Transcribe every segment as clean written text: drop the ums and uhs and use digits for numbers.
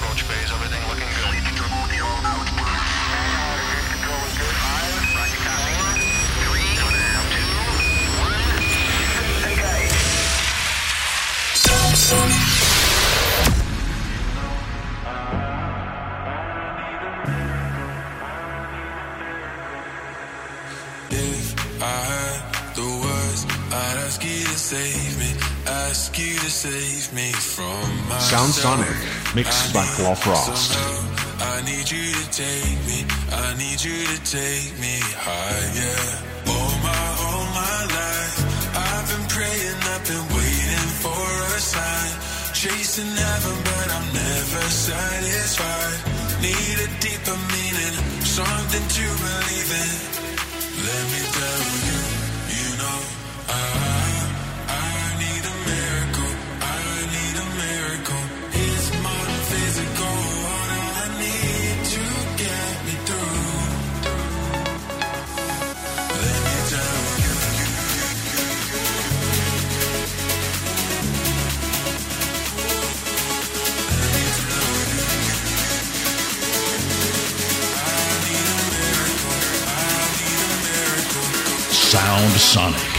approach phase, everything looking good. Sleep control, the all out. Head control is good. 5, rocket copy. 4, 3, 2, 1. Take height. Sound Sonic. Sound Sonic, mixed by Paul Frost. I need you to take me, I need you to take me higher. All my life, I've been praying, I've been waiting for a sign. Chasing heaven, but I'm never satisfied. Need a deeper meaning, something to believe in. Let me tell you, you know I need a miracle, I need a miracle. It's more than physical, what I need to get me through. Let me tell you. Let me tell you. I need a miracle, I need a miracle. Sound Sonic.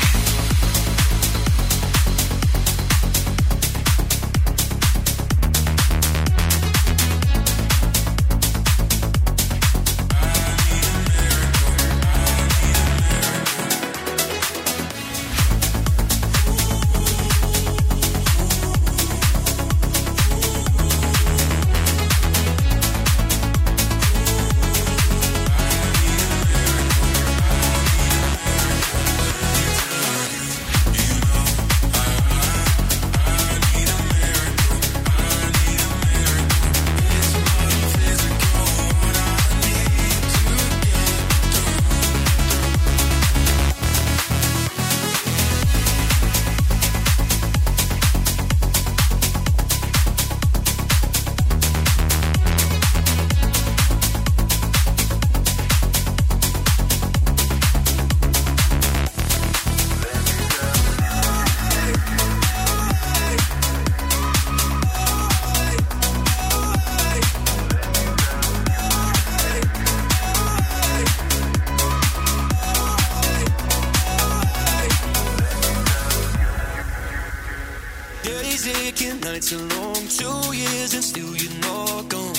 Nights alone, 2 years and still you're not gone.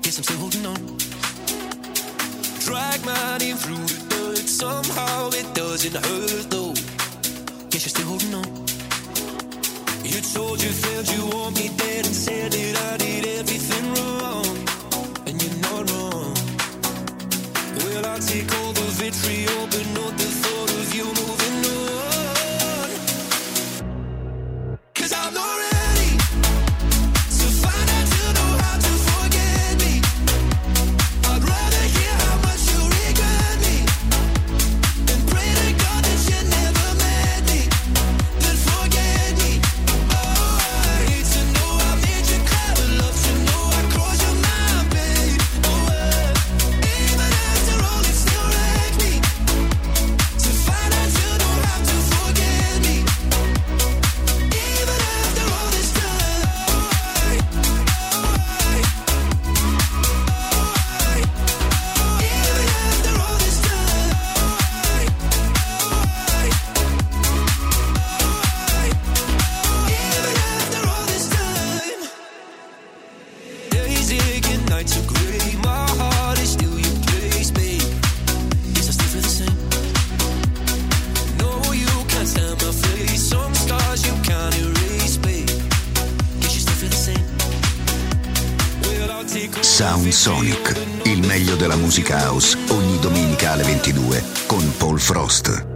Guess I'm still holding on. Drag my name through the dirt, somehow it doesn't hurt though. Guess you're still holding on. You told you failed, you want me dead, and said that I did everything wrong, and you're not wrong. Well, I take all the vitriol, but not the thought of you moving on. 'Cause I'm not ready. Sound Sonic, il meglio della musica house, ogni domenica alle 22 con Paul Frost.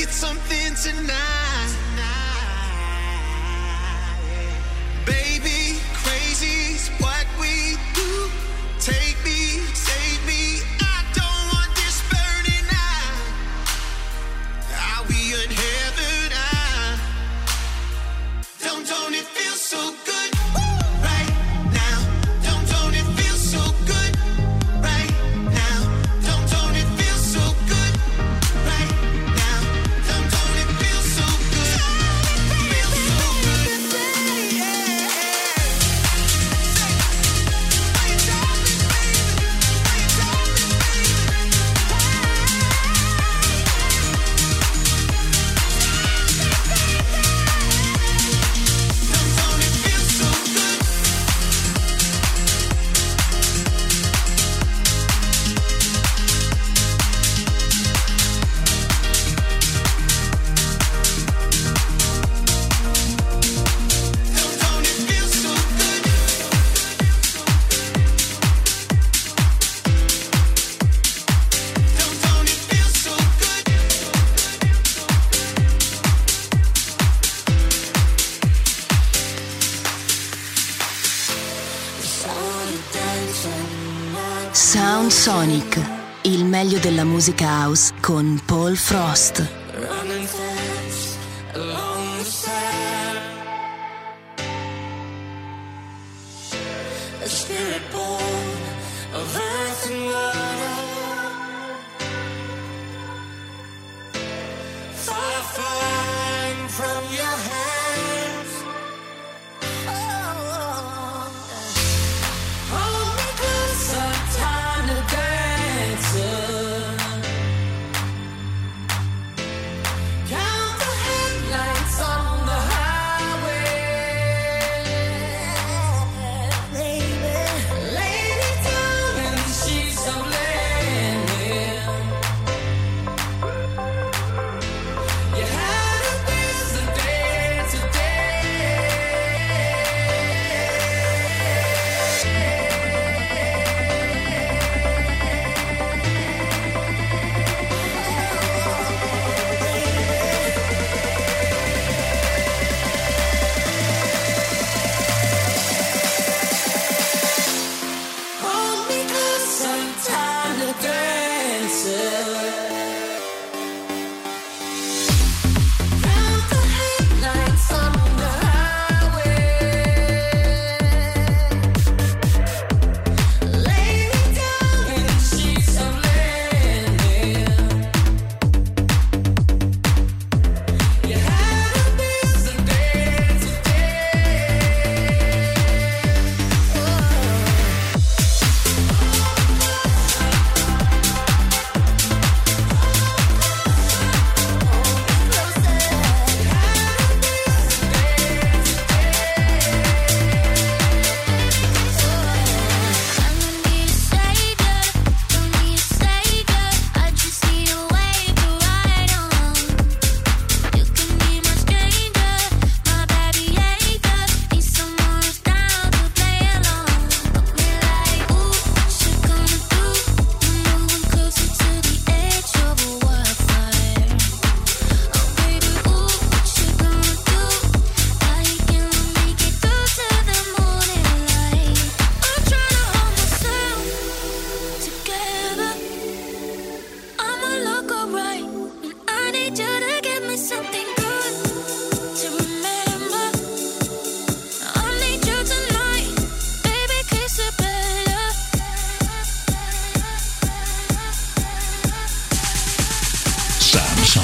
make it something tonight. Baby, crazy's what we do. Take me, save me. I don't want this burning eye. Are we in heaven? I don't it feel so good? Sound Sonic, il meglio della musica house con Paul Frost.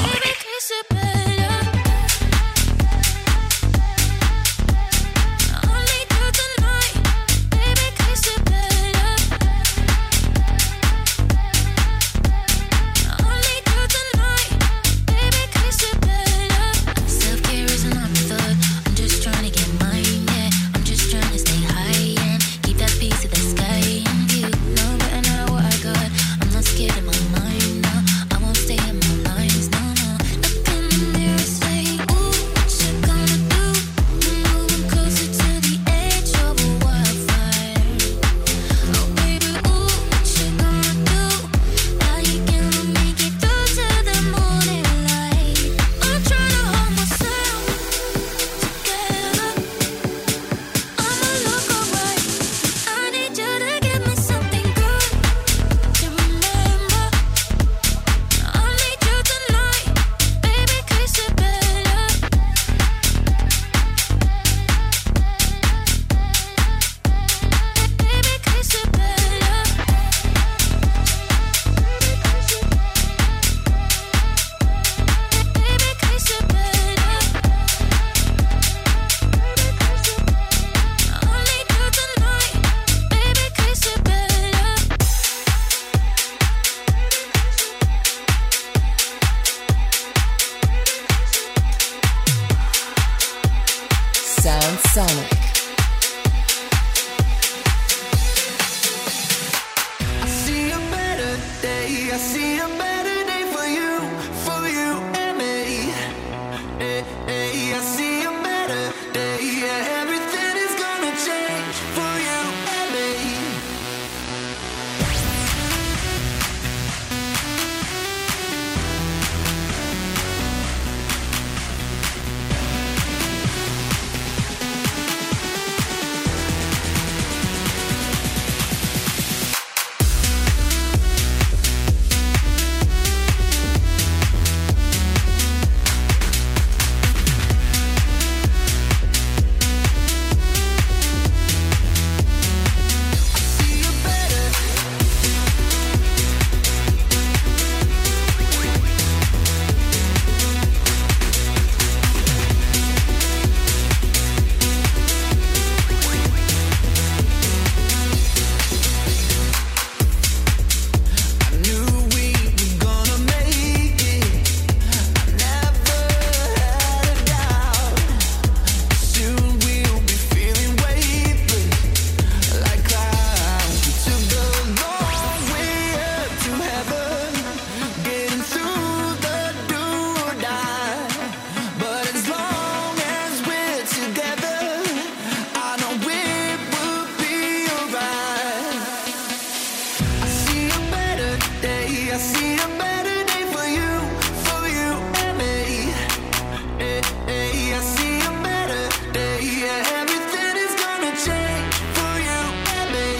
Thank you. Sonic.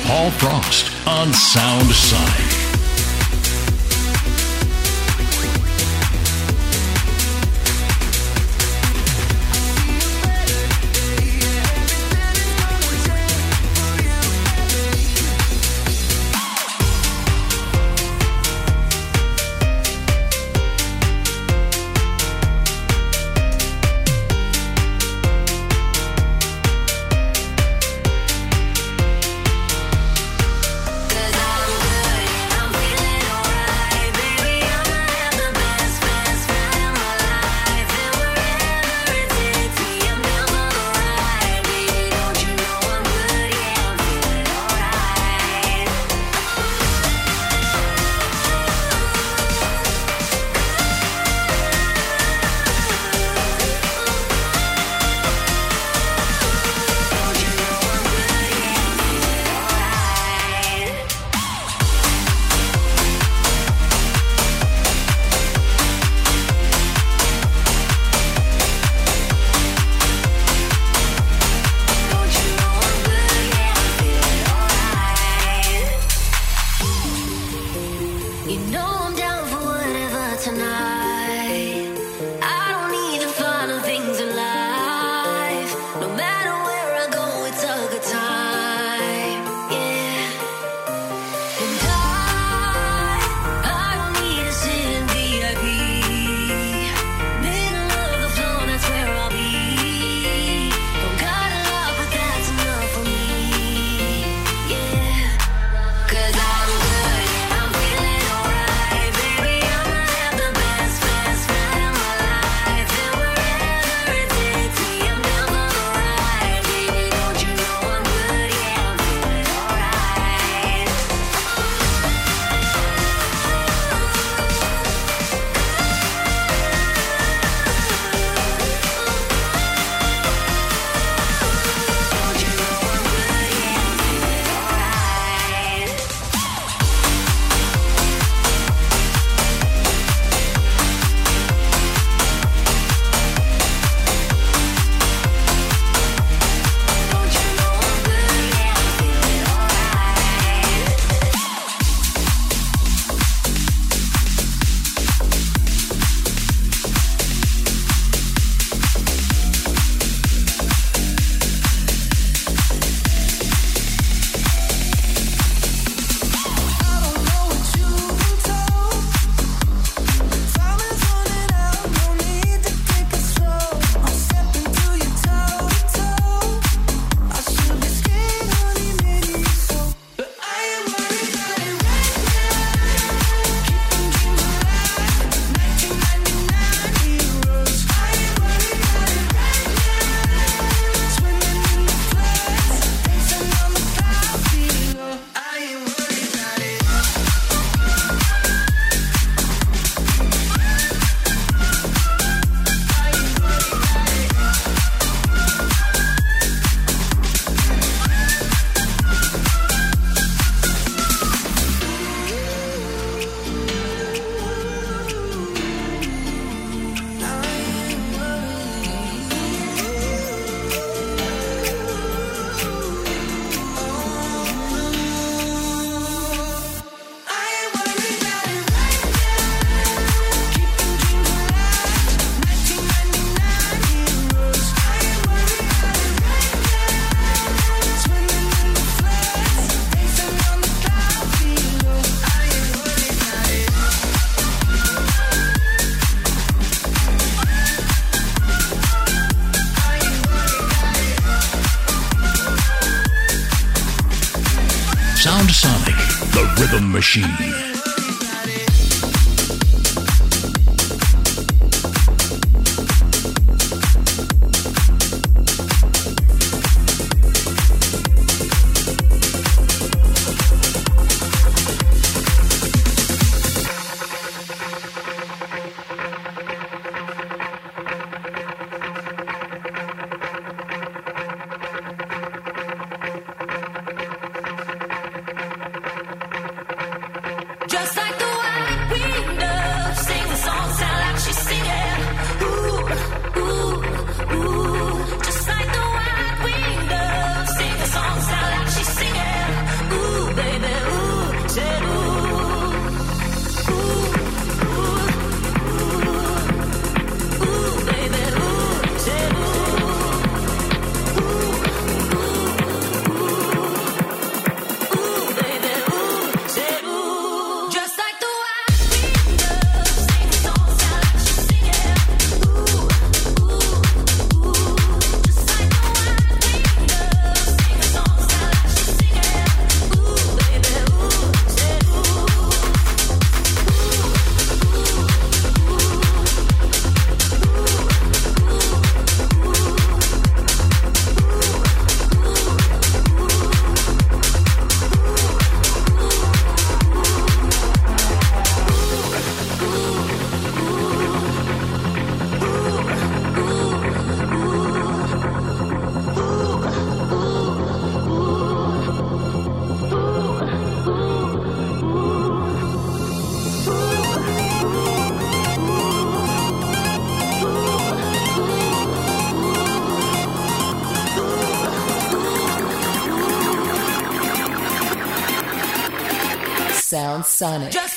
Paul Frost on Sound Sonic. Rhythm Machine. Sound Sonic. Just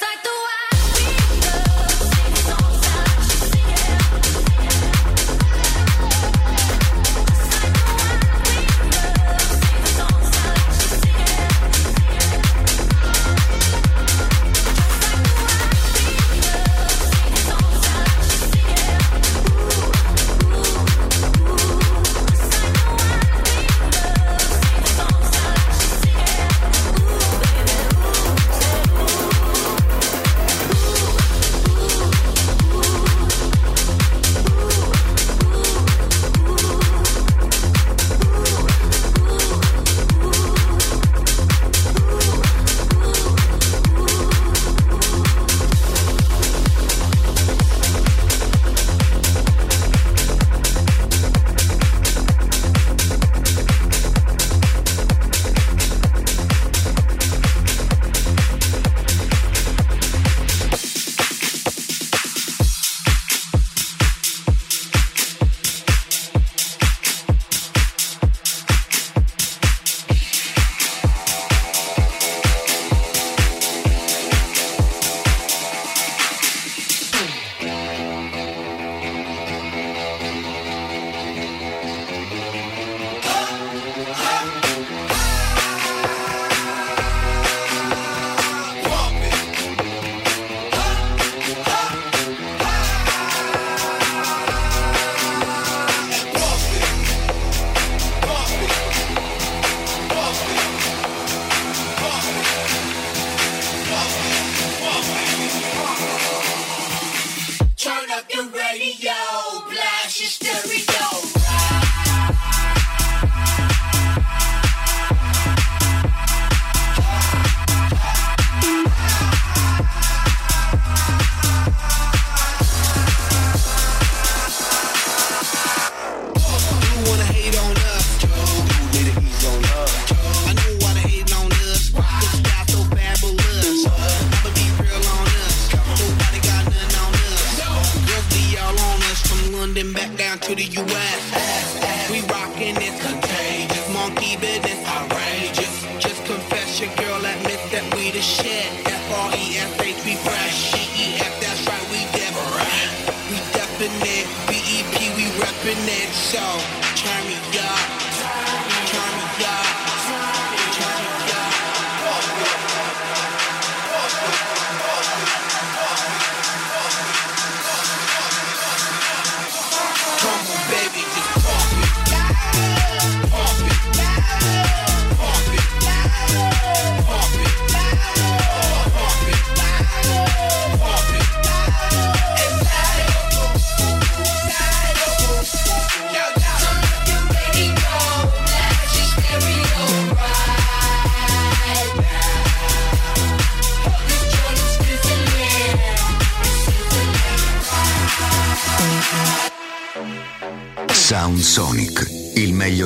Sound Sonic, il meglio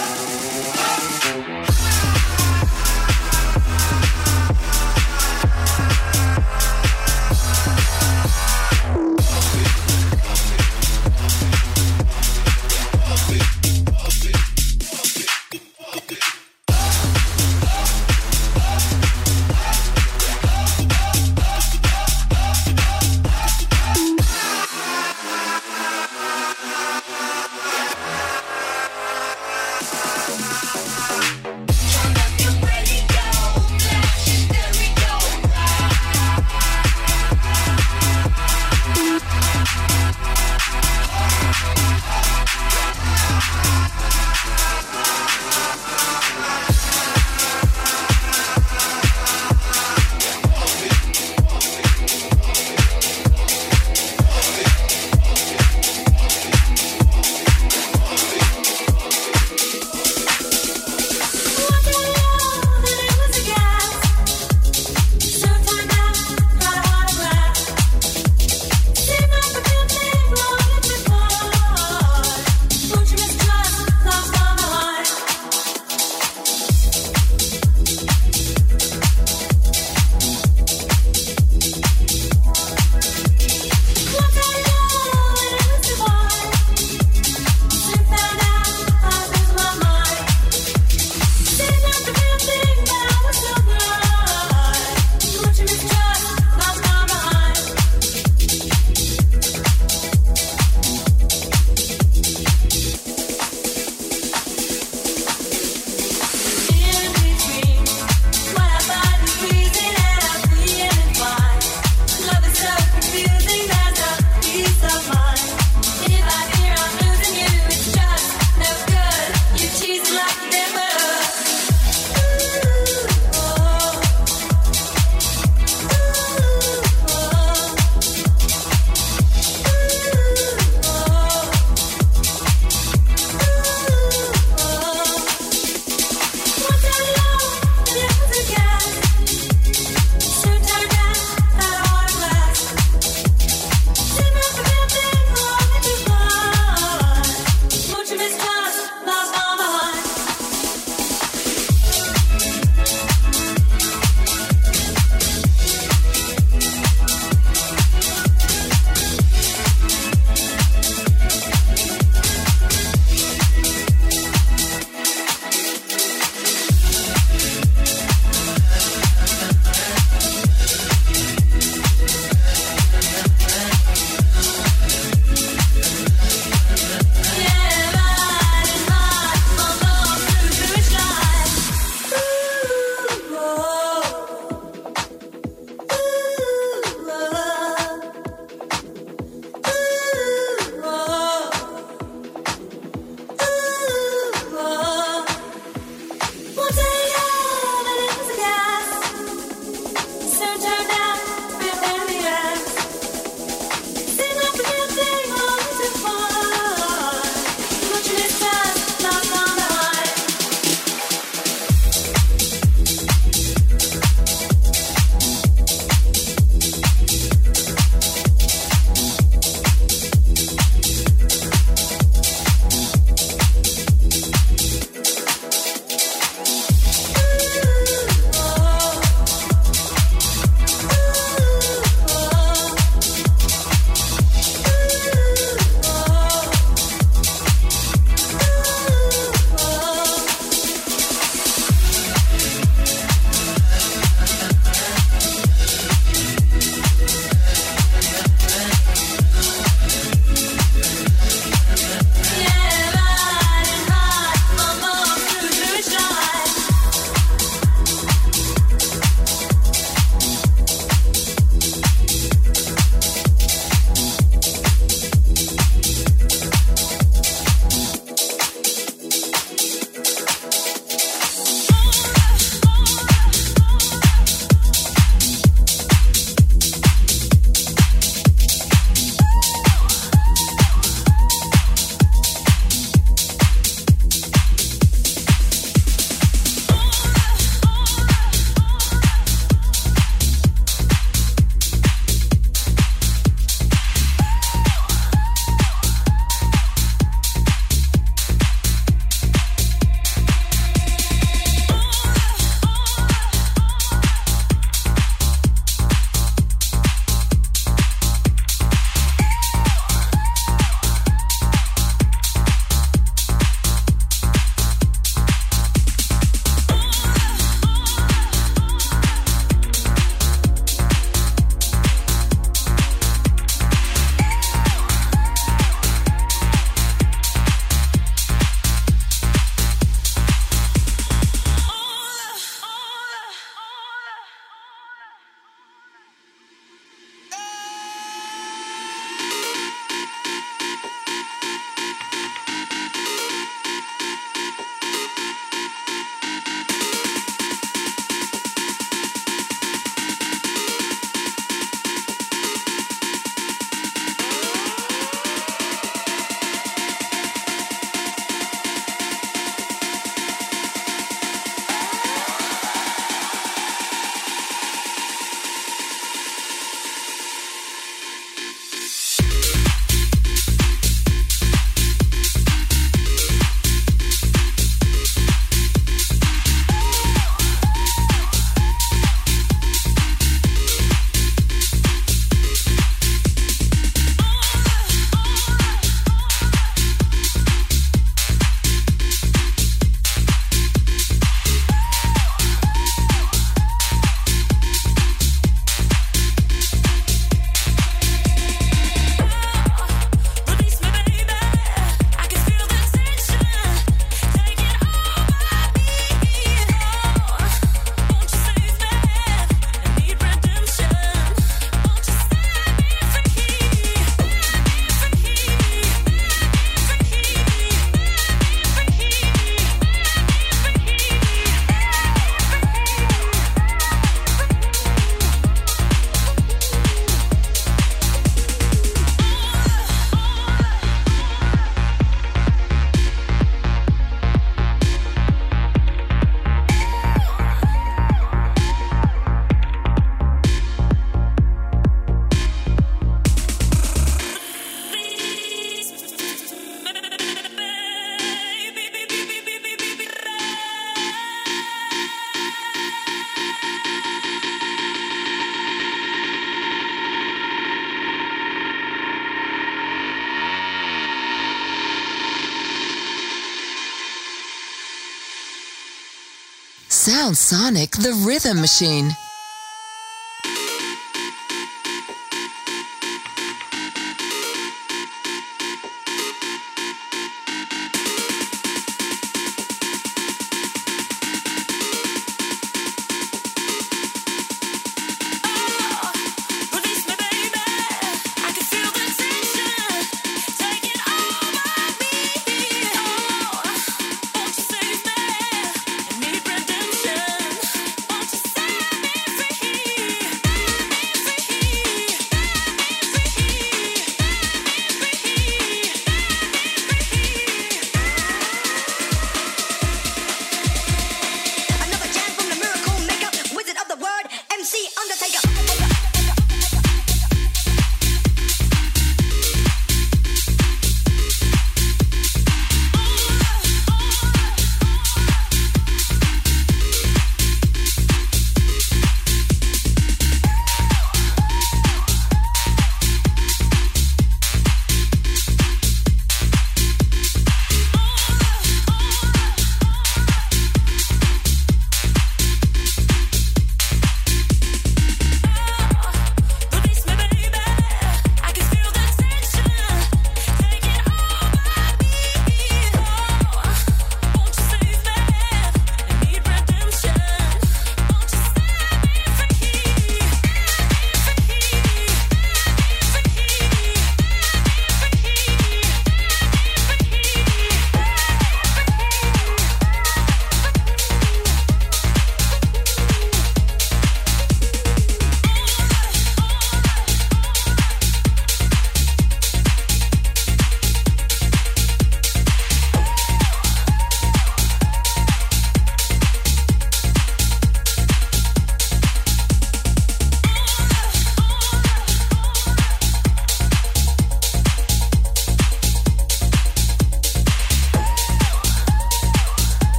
Sound Sonic, the Rhythm Machine.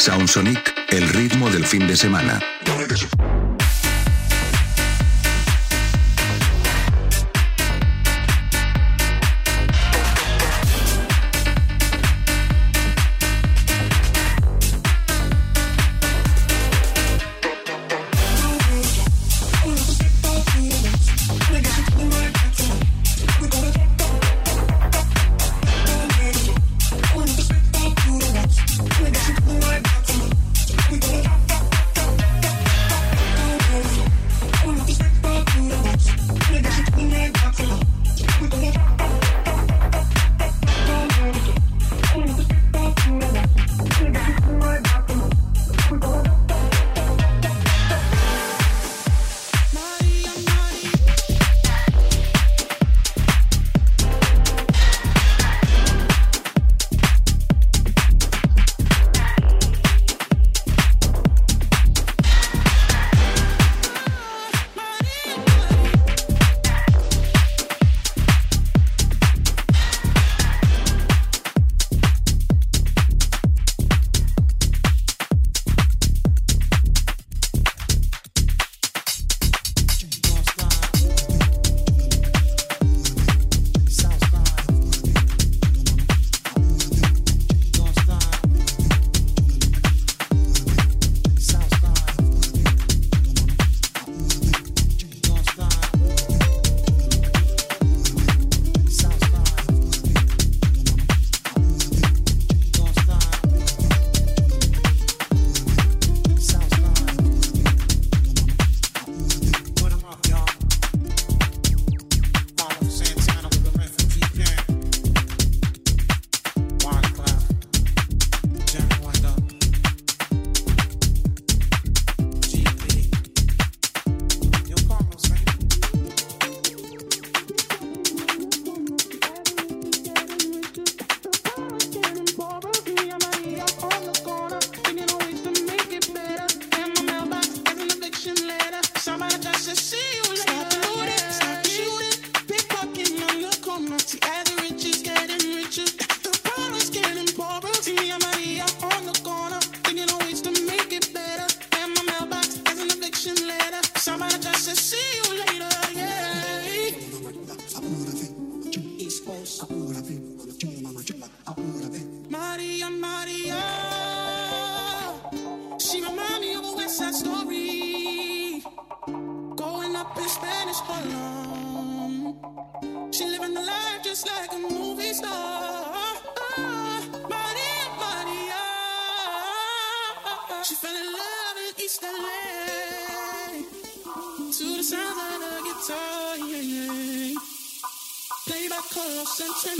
Sound Sonic, el ritmo del fin de semana.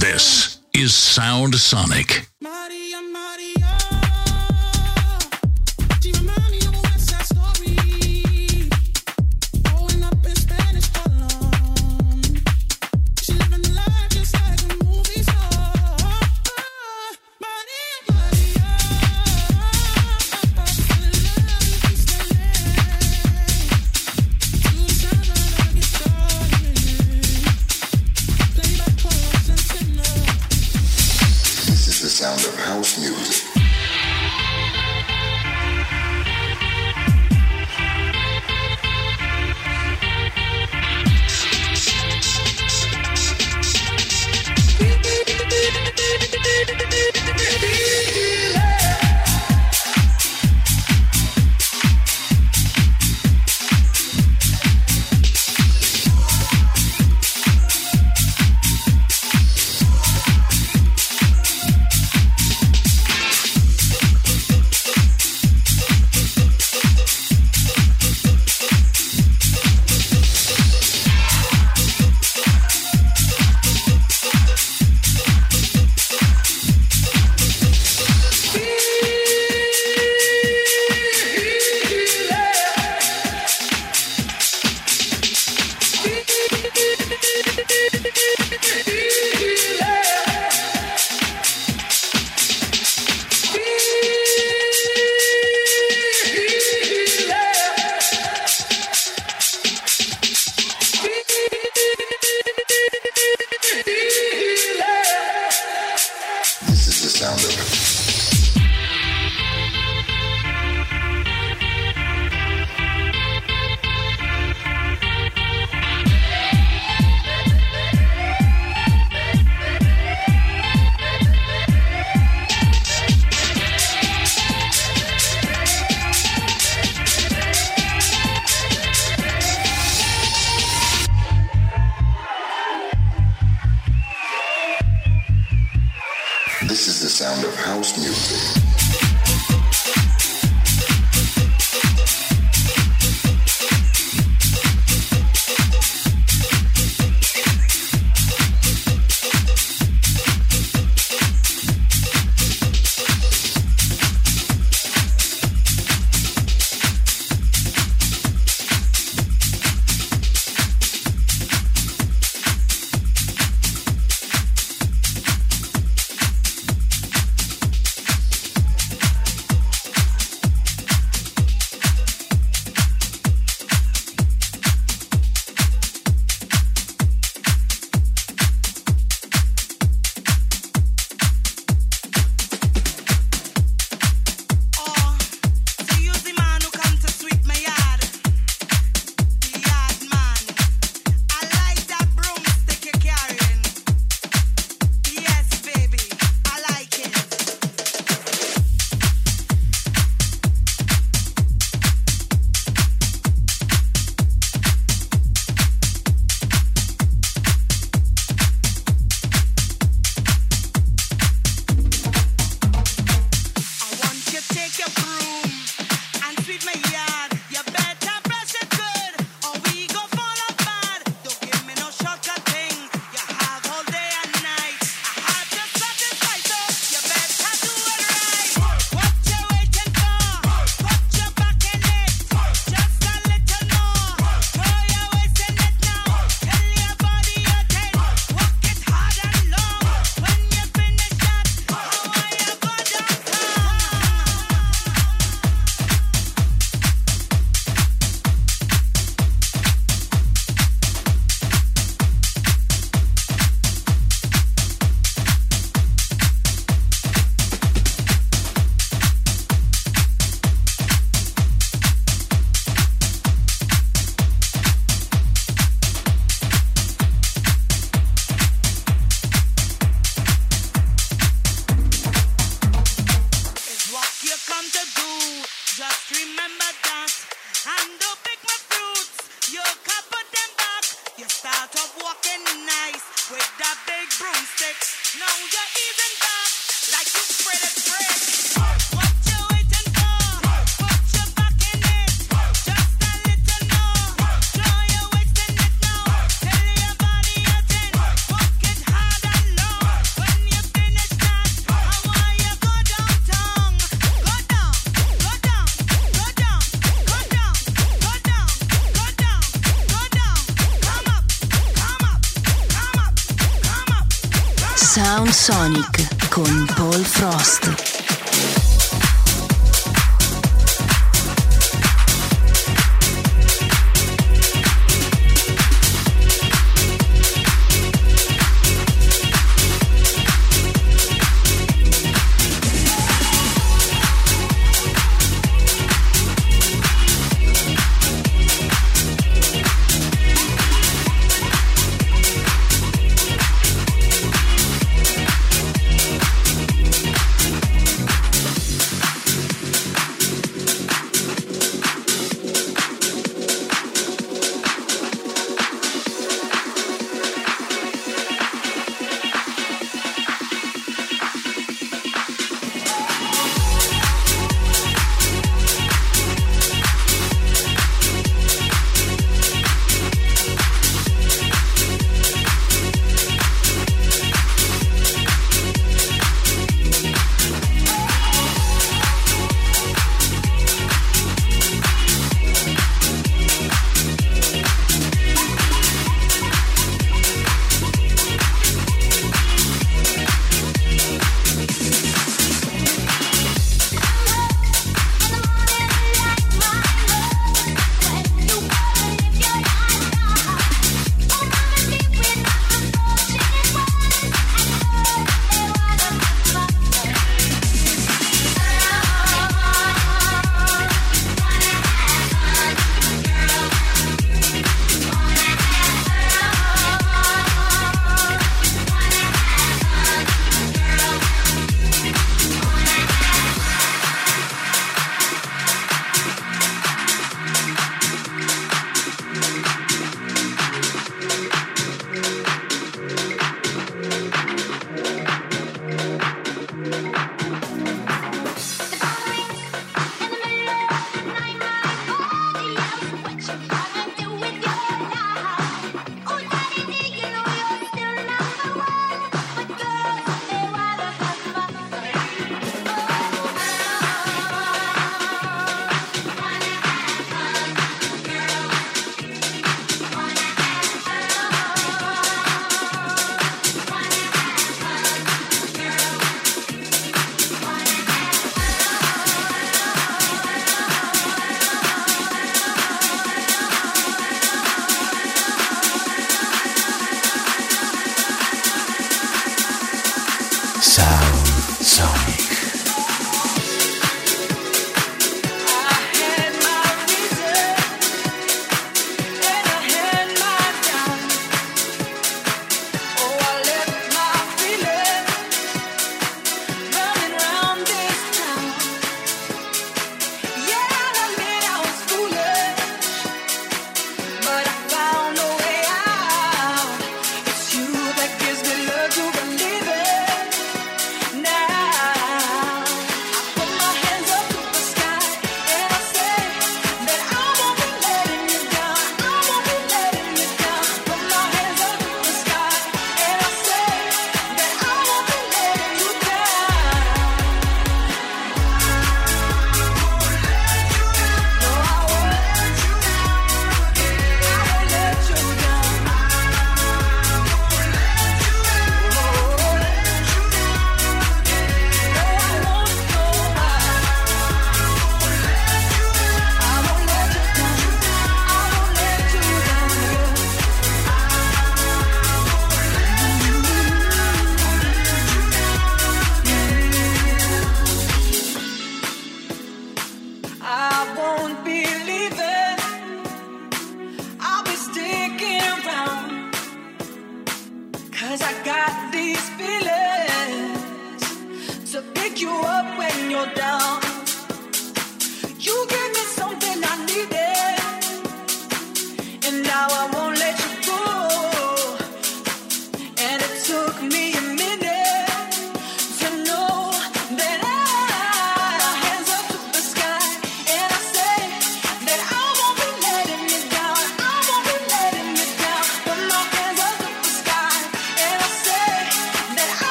This is Sound Sonic. house music. Sound Sonic con Paul Frost. Sonic.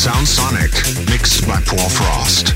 Sound Sonic, mixed by Paul Frost.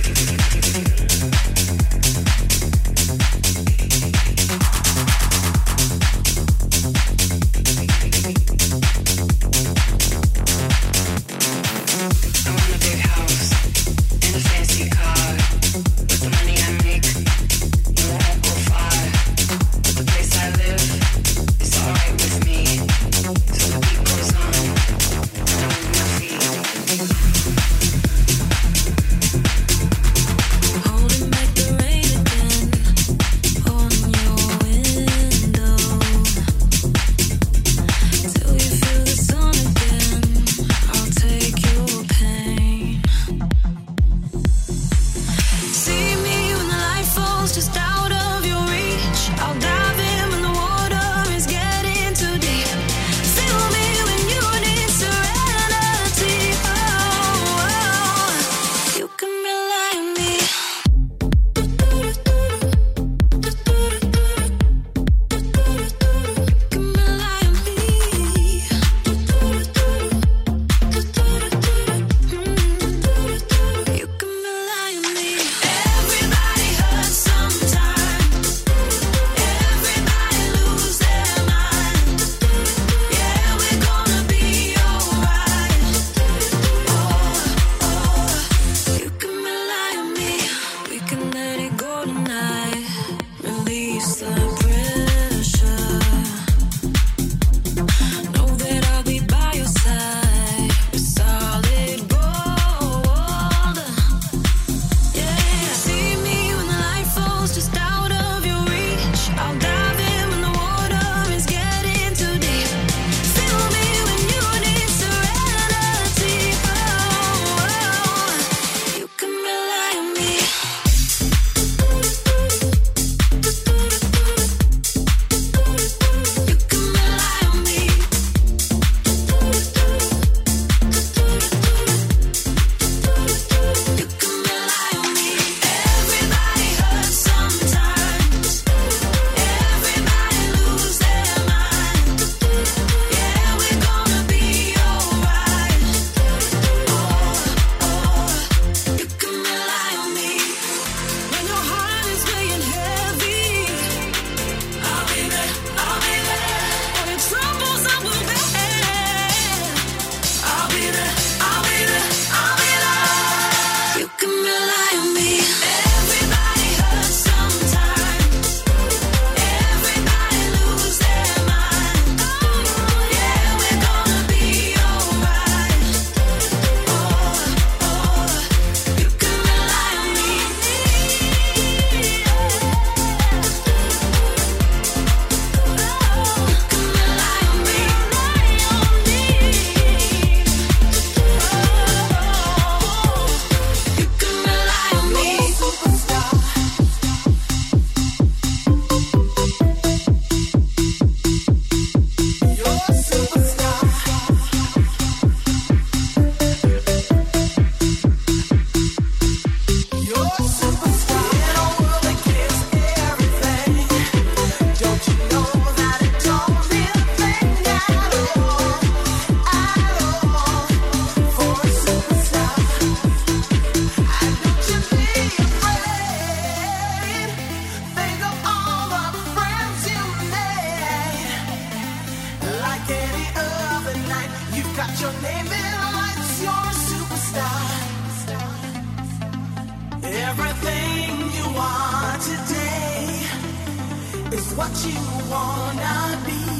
Everything you are today is what you wanna be.